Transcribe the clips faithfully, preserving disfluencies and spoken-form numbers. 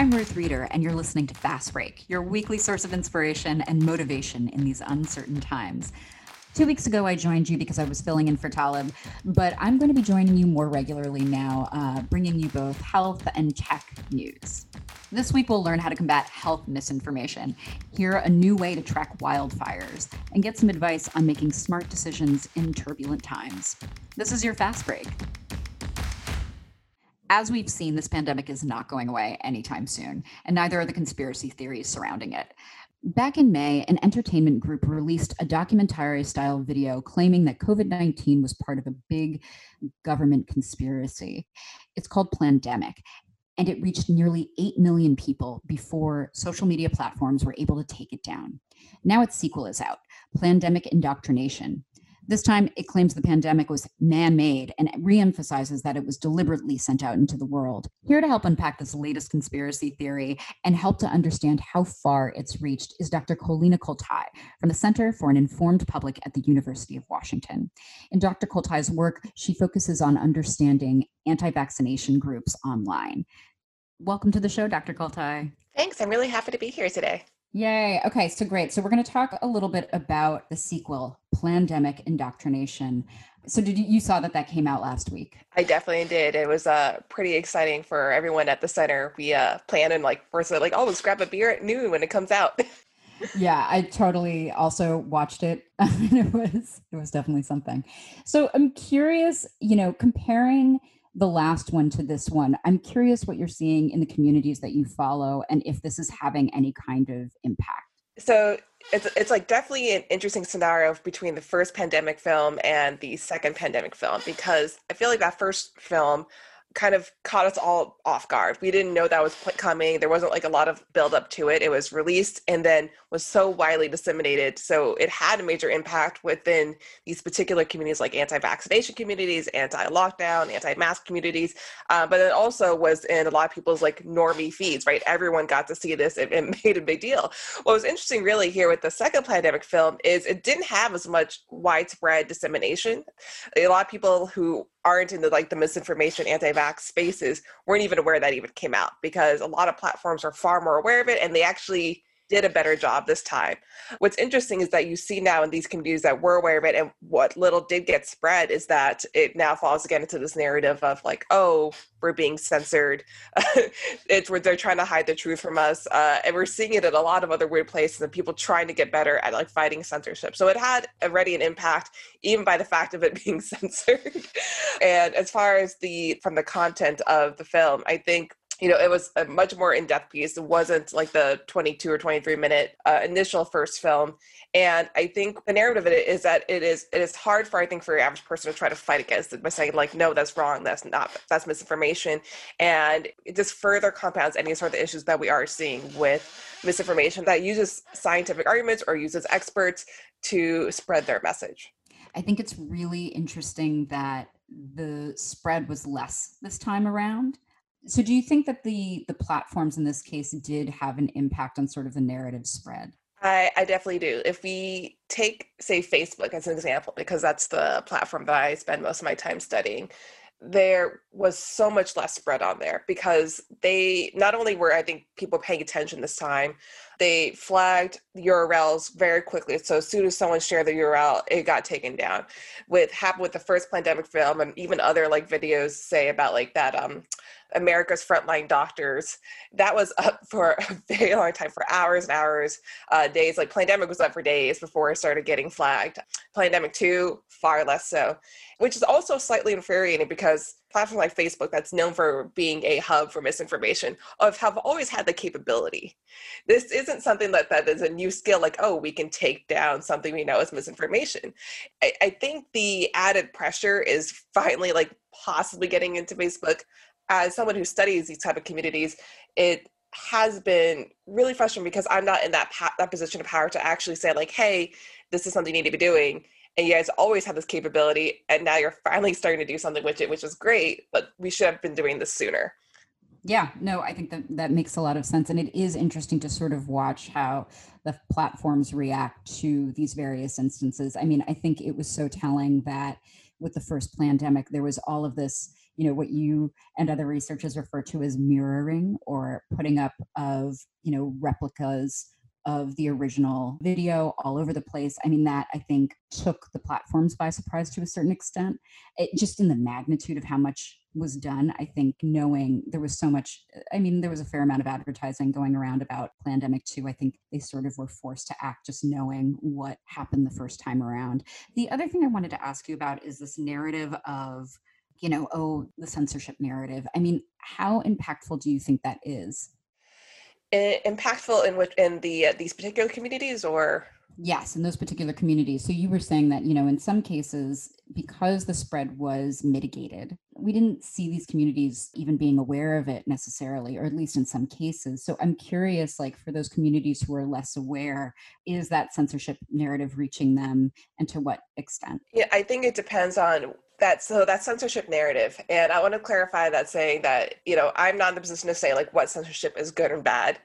I'm Ruth Reeder, and you're listening to Fast Break, your weekly source of inspiration and motivation in these uncertain times. Two weeks ago, I joined you because I was filling in for Taleb, but I'm going to be joining you more regularly now, uh, bringing you both health and tech news. This week, we'll learn how to combat health misinformation, hear a new way to track wildfires, and get some advice on making smart decisions in turbulent times. This is your Fast Break. As we've seen, this pandemic is not going away anytime soon, and neither are the conspiracy theories surrounding it. Back in May, an entertainment group released a documentary-style video claiming that COVID nineteen was part of a big government conspiracy. It's called Plandemic, and it reached nearly eight million people before social media platforms were able to take it down. Now its sequel is out, Plandemic Indoctrination. This time, it claims the pandemic was man-made and reemphasizes that it was deliberately sent out into the world. Here to help unpack this latest conspiracy theory and help to understand how far it's reached is Doctor Colina Koltai from the Center for an Informed Public at the University of Washington. In Doctor Koltai's work, she focuses on understanding anti-vaccination groups online. Welcome to the show, Doctor Koltai. Thanks. I'm really happy to be here today. Yay. Okay, so great. So we're going to talk a little bit about the sequel, Plandemic Indoctrination. So did you, you saw that that came out last week? I definitely did. It was uh, pretty exciting for everyone at the center. We uh, planned and like first like, oh, let's grab a beer at noon when it comes out. Yeah, I totally also watched it. it was it was definitely something. So I'm curious, you know, comparing the last one to this one, I'm curious what you're seeing in the communities that you follow and if this is having any kind of impact. So it's it's like definitely an interesting scenario between the first pandemic film and the second pandemic film, because I feel like that first film kind of caught us all off guard. We didn't know that was coming. There wasn't like a lot of buildup to it. It was released and then was so widely disseminated. So it had a major impact within these particular communities, like anti-vaccination communities, anti-lockdown, anti-mask communities. Uh, but it also was in a lot of people's like normie feeds, right? Everyone got to see this. It, it made a big deal. What was interesting really here with the second pandemic film is it didn't have as much widespread dissemination. A lot of people who aren't in the like the misinformation anti-vax spaces weren't even aware that even came out, because a lot of platforms are far more aware of it and they actually did a better job this time. What's interesting is that you see now in these communities that were aware of it and what little did get spread is that it now falls again into this narrative of like, oh, we're being censored. It's where they're trying to hide the truth from us. Uh, and we're seeing it at a lot of other weird places and people trying to get better at like fighting censorship. So it had already an impact even by the fact of it being censored. And as far as the, from the content of the film, I think you know, it was a much more in-depth piece. It wasn't like the twenty-two or twenty-three minute uh, initial first film. And I think the narrative of it is that it is it is hard for, I think, for your average person to try to fight against it by saying like, no, that's wrong. That's not, that's misinformation. And it just further compounds any sort of issues that we are seeing with misinformation that uses scientific arguments or uses experts to spread their message. I think it's really interesting that the spread was less this time around. So do you think that the the platforms in this case did have an impact on sort of the narrative spread? I, I definitely do. If we take, say, Facebook as an example, because that's the platform that I spend most of my time studying, there was so much less spread on there because they not only were, I think, people paying attention this time, they flagged U R Ls very quickly. So as soon as someone shared the U R L, it got taken down. What happened with the first pandemic film and even other like videos say about like that um, America's Frontline Doctors, that was up for a very long time, for hours and hours, uh, days. Like Plandemic was up for days before it started getting flagged. Plandemic two, far less so, which is also slightly infuriating because platforms like Facebook, that's known for being a hub for misinformation, of have always had the capability. This isn't something that, that is a new skill, like, oh, we can take down something we know is misinformation. I, I think the added pressure is finally like possibly getting into Facebook. As someone who studies these type of communities, it has been really frustrating because I'm not in that pa- that position of power to actually say like, hey, this is something you need to be doing. And you guys always had this capability and now you're finally starting to do something with it, which is great, but we should have been doing this sooner. Yeah, no, I think that that makes a lot of sense. And it is interesting to sort of watch how the platforms react to these various instances. I mean, I think it was so telling that with the first pandemic, there was all of this, you know, what you and other researchers refer to as mirroring, or putting up of, you know, replicas of the original video all over the place. I mean, that I think took the platforms by surprise to a certain extent. It just in the magnitude of how much was done, I think knowing there was so much, I mean, there was a fair amount of advertising going around about Plandemic two. I think they sort of were forced to act just knowing what happened the first time around. The other thing I wanted to ask you about is this narrative of, you know, oh, the censorship narrative. I mean, how impactful do you think that is? Impactful in which in the uh, these particular communities, or yes, in those particular communities. So you were saying that, you know, in some cases, because the spread was mitigated, we didn't see these communities even being aware of it necessarily, or at least in some cases. So I'm curious, like for those communities who are less aware, is that censorship narrative reaching them, and to what extent? Yeah, I think it depends on that. So that censorship narrative, and I want to clarify that, saying that, you know, I'm not in the position to say like what censorship is good and bad,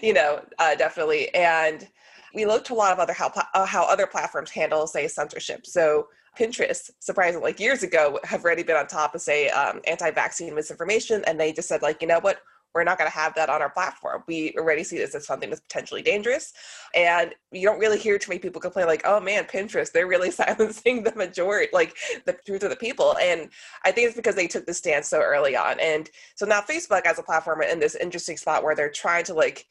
you know, uh, definitely. And we looked to a lot of other how uh, how other platforms handle, say, censorship. So Pinterest, surprisingly, like years ago, have already been on top of, say, um, anti-vaccine misinformation, and they just said like, you know what, we're not going to have that on our platform. We already see this as something that's potentially dangerous. And you don't really hear too many people complain like, oh man, Pinterest, they're really silencing the majority, like the truth of the people. And I think it's because they took the stance so early on. And so now Facebook as a platform in this interesting spot where they're trying to like,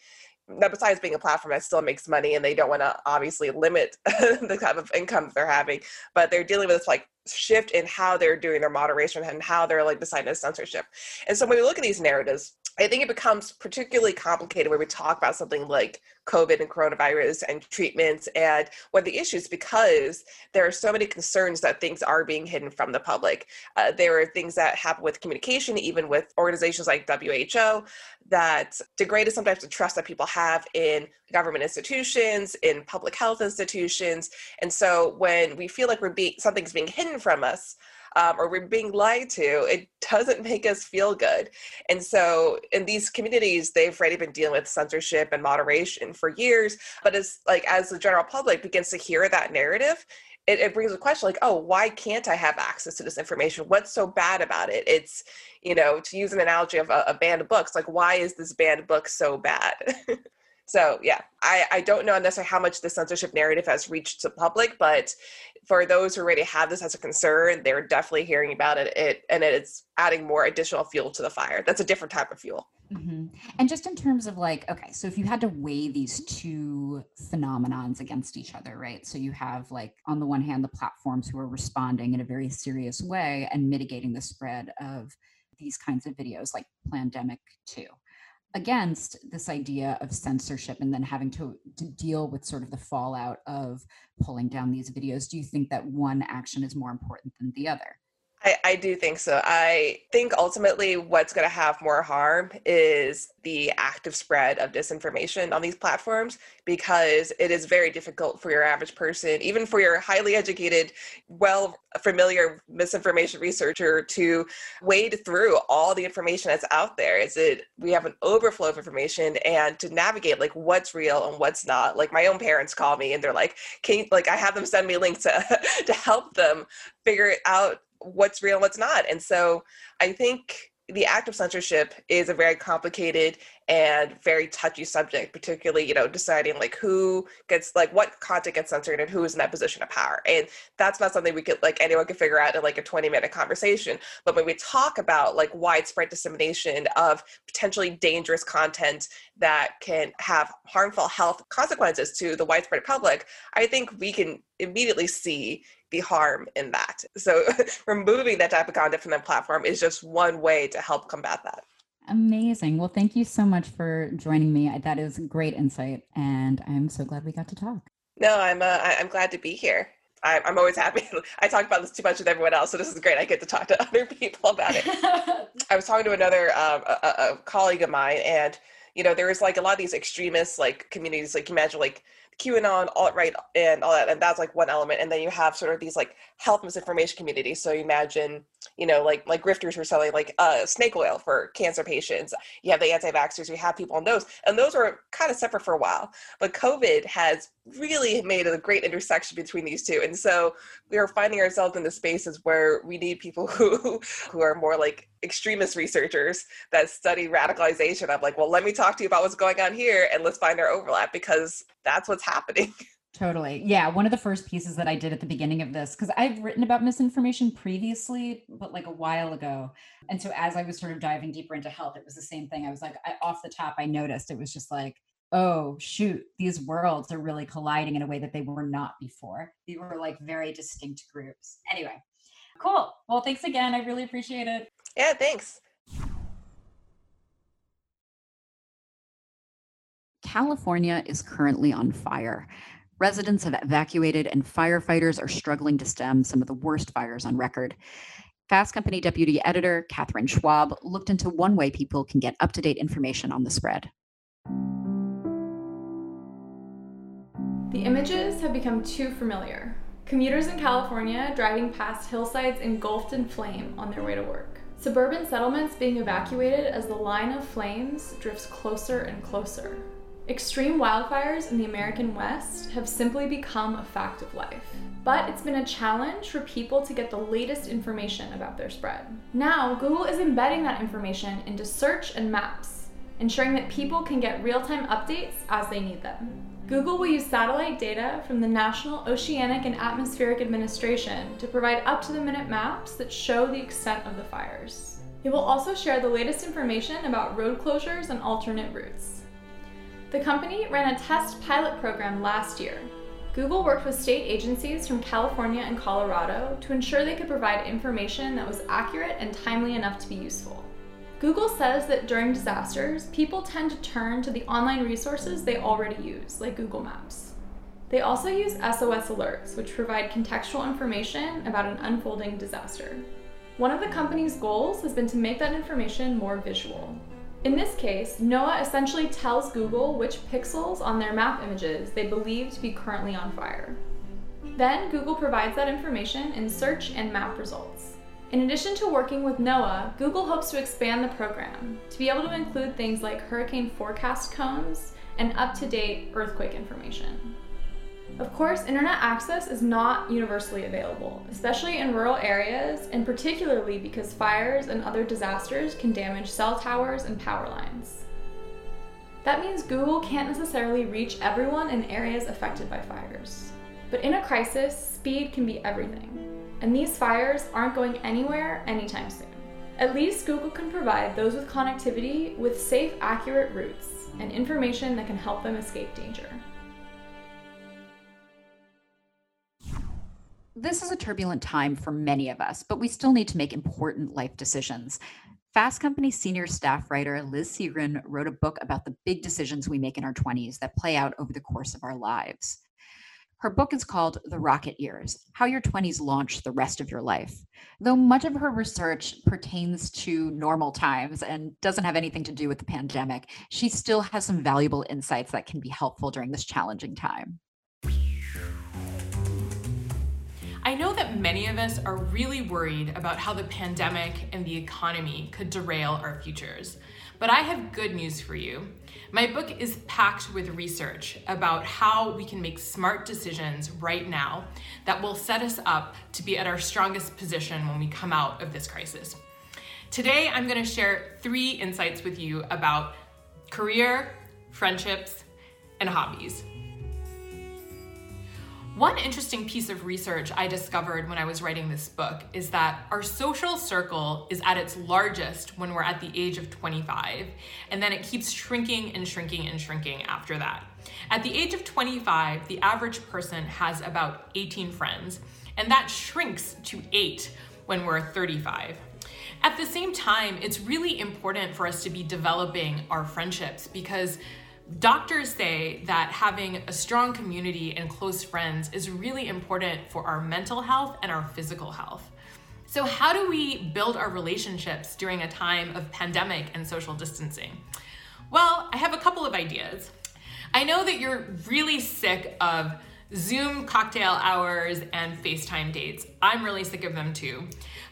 now besides being a platform that still makes money, and they don't want to obviously limit the type of income they're having, but they're dealing with this like shift in how they're doing their moderation and how they're like deciding to censorship. And so when we look at these narratives, I think it becomes particularly complicated when we talk about something like COVID and coronavirus and treatments and what the issues, because there are so many concerns that things are being hidden from the public. Uh, there are things that happen with communication, even with organizations like W H O, that degraded sometimes the trust that people have in government institutions, in public health institutions. And so when we feel like we're being, something's being hidden from us, Um, or we're being lied to, it doesn't make us feel good. And so in these communities, they've already been dealing with censorship and moderation for years. But it's like, as the general public begins to hear that narrative, it, it brings a question like, oh, why can't I have access to this information? What's so bad about it? It's, you know, to use an analogy of a, a banned of books, like, why is this banned book so bad? So yeah, I, I don't know necessarily how much the censorship narrative has reached the public, but for those who already have this as a concern, they're definitely hearing about it, it and it's adding more additional fuel to the fire. That's a different type of fuel. Mm-hmm. And just in terms of like, okay, so if you had to weigh these two phenomenons against each other, right? So you have like, on the one hand, the platforms who are responding in a very serious way and mitigating the spread of these kinds of videos like Plandemic two, against this idea of censorship and then having to, to deal with sort of the fallout of pulling down these videos. Do you think that one action is more important than the other? I, I do think so. I think ultimately what's going to have more harm is the active spread of disinformation on these platforms, because it is very difficult for your average person, even for your highly educated, well familiar misinformation researcher, to wade through all the information that's out there. Is it, we have an overflow of information, and to navigate like what's real and what's not. Like my own parents call me and they're like, can you, like I have them send me links to, to help them figure it out what's real and what's not. And so I think the act of censorship is a very complicated and very touchy subject, particularly, you know, deciding like who gets, like what content gets censored and who is in that position of power. And that's not something we could, like anyone could figure out in like a twenty minute conversation. But when we talk about like widespread dissemination of potentially dangerous content that can have harmful health consequences to the widespread public, I think we can immediately see the harm in that. So removing that type of content from the platform is just one way to help combat that. Amazing. Well, thank you so much for joining me. That is great insight, and I'm so glad we got to talk. No, I'm uh, I'm glad to be here. I, I'm always happy. I talk about this too much with everyone else, so this is great. I get to talk to other people about it. I was talking to another um, a, a colleague of mine, and you know, there was like a lot of these extremists, like communities, like you imagine, like QAnon, alt-right, and all that, and that's like one element. And then you have sort of these like health misinformation communities. So you imagine, you know, like like grifters were selling like uh, snake oil for cancer patients. You have the anti-vaxxers. You have people on those, and those are kind of separate for a while. But COVID has really made a great intersection between these two. And so we are finding ourselves in the spaces where we need people who, who are more like extremist researchers that study radicalization. I'm like, well, let me talk to you about what's going on here and let's find our overlap, because that's what's happening. Totally. Yeah. One of the first pieces that I did at the beginning of this, because I've written about misinformation previously, but like a while ago. And so as I was sort of diving deeper into health, it was the same thing. I was like, I, off the top, I noticed it was just like, oh, shoot, these worlds are really colliding in a way that they were not before. They were like very distinct groups. Anyway, cool. Well, thanks again. I really appreciate it. Yeah, thanks. California is currently on fire. Residents have evacuated and firefighters are struggling to stem some of the worst fires on record. Fast Company deputy editor Katherine Schwab looked into one way people can get up-to-date information on the spread. The images have become too familiar. Commuters in California driving past hillsides engulfed in flame on their way to work. Suburban settlements being evacuated as the line of flames drifts closer and closer. Extreme wildfires in the American West have simply become a fact of life. But it's been a challenge for people to get the latest information about their spread. Now, Google is embedding that information into search and maps, ensuring that people can get real-time updates as they need them. Google will use satellite data from the National Oceanic and Atmospheric Administration to provide up-to-the-minute maps that show the extent of the fires. It will also share the latest information about road closures and alternate routes. The company ran a test pilot program last year. Google worked with state agencies from California and Colorado to ensure they could provide information that was accurate and timely enough to be useful. Google says that during disasters, people tend to turn to the online resources they already use, like Google Maps. They also use S O S alerts, which provide contextual information about an unfolding disaster. One of the company's goals has been to make that information more visual. In this case, NOAA essentially tells Google which pixels on their map images they believe to be currently on fire. Then Google provides that information in search and map results. In addition to working with NOAA, Google hopes to expand the program to be able to include things like hurricane forecast cones and up-to-date earthquake information. Of course, internet access is not universally available, especially in rural areas, and particularly because fires and other disasters can damage cell towers and power lines. That means Google can't necessarily reach everyone in areas affected by fires. But in a crisis, speed can be everything, and these fires aren't going anywhere anytime soon. At least Google can provide those with connectivity with safe, accurate routes and information that can help them escape danger. This is a turbulent time for many of us, but we still need to make important life decisions. Fast Company senior staff writer Liz Segrin wrote a book about the big decisions we make in our twenties that play out over the course of our lives. Her book is called The Rocket Years, How Your twenties Launch the Rest of Your Life. Though much of her research pertains to normal times and doesn't have anything to do with the pandemic, she still has some valuable insights that can be helpful during this challenging time. I know that many of us are really worried about how the pandemic and the economy could derail our futures, but I have good news for you. My book is packed with research about how we can make smart decisions right now that will set us up to be at our strongest position when we come out of this crisis. Today, I'm going to share three insights with you about career, friendships, and hobbies. One interesting piece of research I discovered when I was writing this book is that our social circle is at its largest when we're at the age of twenty-five, and then it keeps shrinking and shrinking and shrinking after that. At the age of twenty-five, the average person has about eighteen friends, and that shrinks to eight when we're thirty-five. At the same time, it's really important for us to be developing our friendships, because doctors say that having a strong community and close friends is really important for our mental health and our physical health. So how do we build our relationships during a time of pandemic and social distancing? Well, I have a couple of ideas. I know that you're really sick of Zoom cocktail hours and FaceTime dates. I'm really sick of them too.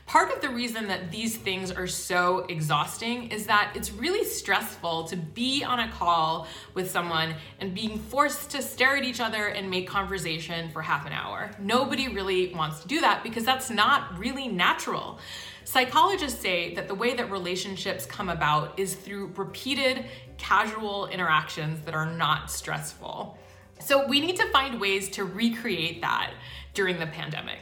Part of the reason that these things are so exhausting is that it's really stressful to be on a call with someone and being forced to stare at each other and make conversation for half an hour. Nobody really wants to do that because that's not really natural. Psychologists say that the way that relationships come about is through repeated casual interactions that are not stressful. So we need to find ways to recreate that during the pandemic.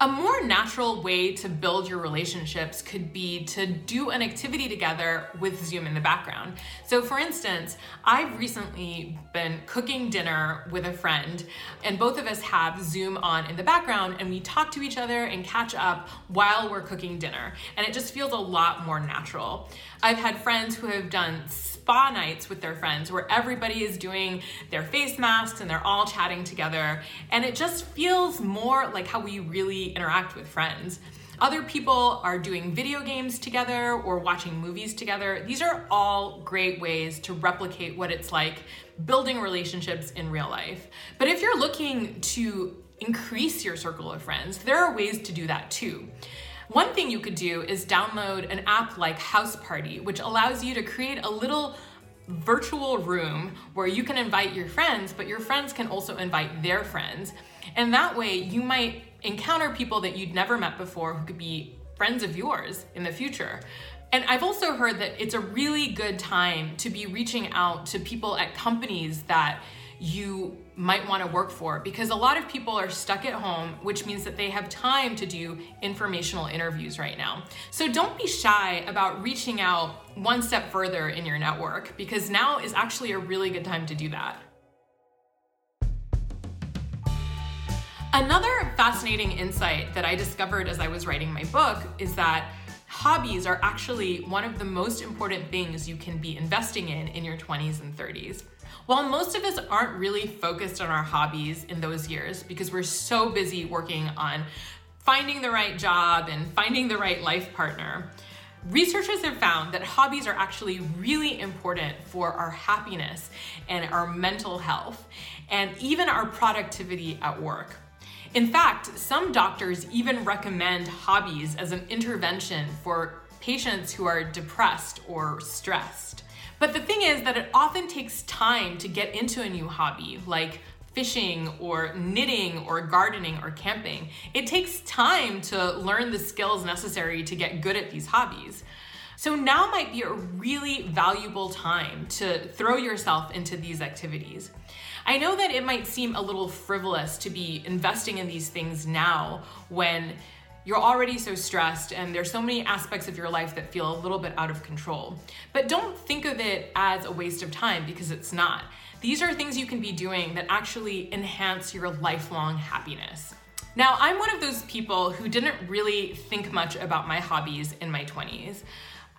A more natural way to build your relationships could be to do an activity together with Zoom in the background. So for instance, I've recently been cooking dinner with a friend and both of us have Zoom on in the background and we talk to each other and catch up while we're cooking dinner. And it just feels a lot more natural. I've had friends who have done spa nights with their friends where everybody is doing their face masks and they're all chatting together. And it just feels more like how we really interact with friends. Other people are doing video games together or watching movies together. These are all great ways to replicate what it's like building relationships in real life. But if you're looking to increase your circle of friends, there are ways to do that too. One thing you could do is download an app like Houseparty, which allows you to create a little virtual room where you can invite your friends, but your friends can also invite their friends. And that way you might encounter people that you'd never met before who could be friends of yours in the future. And I've also heard that it's a really good time to be reaching out to people at companies that you might want to work for, because a lot of people are stuck at home, which means that they have time to do informational interviews right now. So don't be shy about reaching out one step further in your network, because now is actually a really good time to do that. Another fascinating insight that I discovered as I was writing my book is that hobbies are actually one of the most important things you can be investing in in your twenties and thirties. While most of us aren't really focused on our hobbies in those years because we're so busy working on finding the right job and finding the right life partner, researchers have found that hobbies are actually really important for our happiness and our mental health and even our productivity at work. In fact, some doctors even recommend hobbies as an intervention for patients who are depressed or stressed. But the thing is that it often takes time to get into a new hobby, like fishing or knitting or gardening or camping. It takes time to learn the skills necessary to get good at these hobbies. So now might be a really valuable time to throw yourself into these activities. I know that it might seem a little frivolous to be investing in these things now when you're already so stressed and there's so many aspects of your life that feel a little bit out of control. But don't think of it as a waste of time, because it's not. These are things you can be doing that actually enhance your lifelong happiness. Now, I'm one of those people who didn't really think much about my hobbies in my twenties.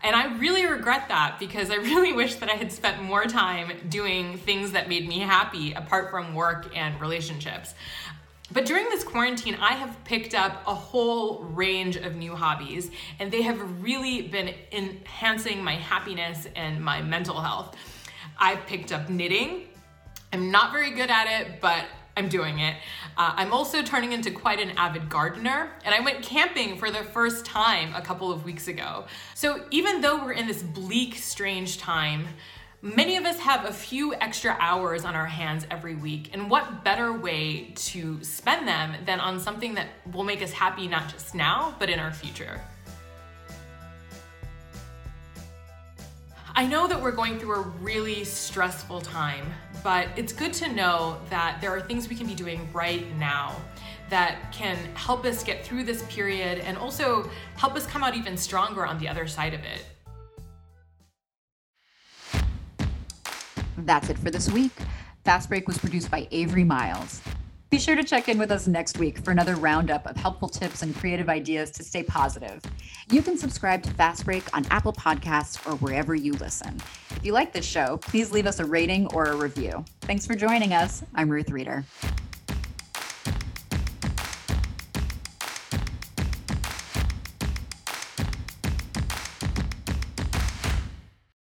And I really regret that, because I really wish that I had spent more time doing things that made me happy apart from work and relationships. But during this quarantine, I have picked up a whole range of new hobbies, and they have really been enhancing my happiness and my mental health. I've picked up knitting. I'm not very good at it, but I'm doing it. Uh, I'm also turning into quite an avid gardener, and I went camping for the first time a couple of weeks ago. So even though we're in this bleak, strange time, many of us have a few extra hours on our hands every week, and what better way to spend them than on something that will make us happy not just now, but in our future. I know that we're going through a really stressful time, but it's good to know that there are things we can be doing right now that can help us get through this period and also help us come out even stronger on the other side of it. That's it for this week. Fast Break was produced by Avery Miles. Be sure to check in with us next week for another roundup of helpful tips and creative ideas to stay positive. You can subscribe to Fast Break on Apple Podcasts or wherever you listen. If you like this show, please leave us a rating or a review. Thanks for joining us. I'm Ruth Reeder.